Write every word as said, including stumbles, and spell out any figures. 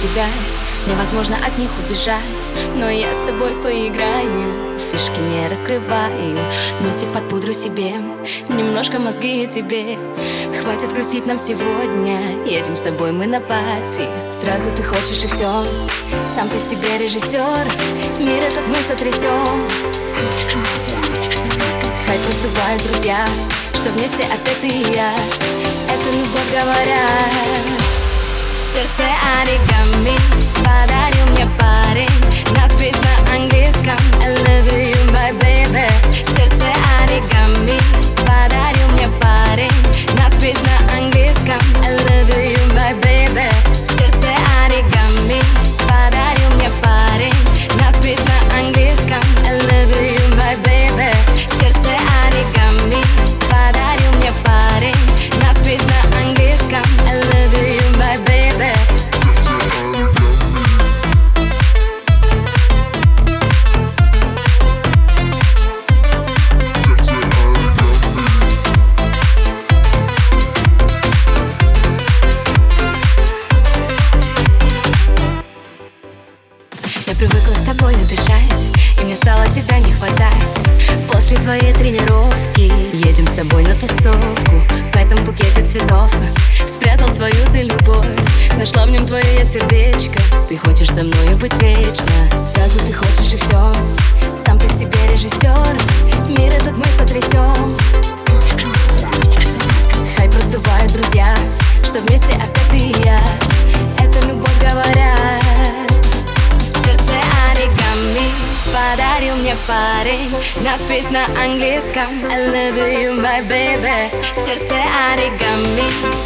Тебя. Невозможно от них убежать, но я с тобой поиграю, фишки не раскрываю, носик подпудрю себе, немножко мозги тебе. Хватит грустить нам сегодня, едем с тобой мы на пати. Сразу ты хочешь и все, сам ты себе режиссер, мир этот мы сотрясем. Хай раздувают друзья, что вместе опять ты и я, это любовь говорят. Сердце оригами подарил мне парень, надпись на английском I love you, my baby. Сердце оригами подарил мне парень, надпись на английском I love you, my baby. Сердце оригами подарил мне парень, надпись на английском I love you, my baby. Сердце оригами подарил мне парень, надпись на английском I love you, my baby. Я привыкла с тобою дышать, и мне стало тебя не хватать. После твоей тренировки едем с тобой на тусовку. В этом букете цветов спрятал свою ты любовь, нашла в нем твое я сердечко. Ты хочешь со мною быть вечно, сразу ты хочешь и все, сам ты себе режиссер, мир этот мы сотрясем. Хайп раздувают друзья, что вместе опять ты и я, это любовь говорят. Сердце оригами подарил мне парень, надпись на английском I love you, my baby. Сердце оригами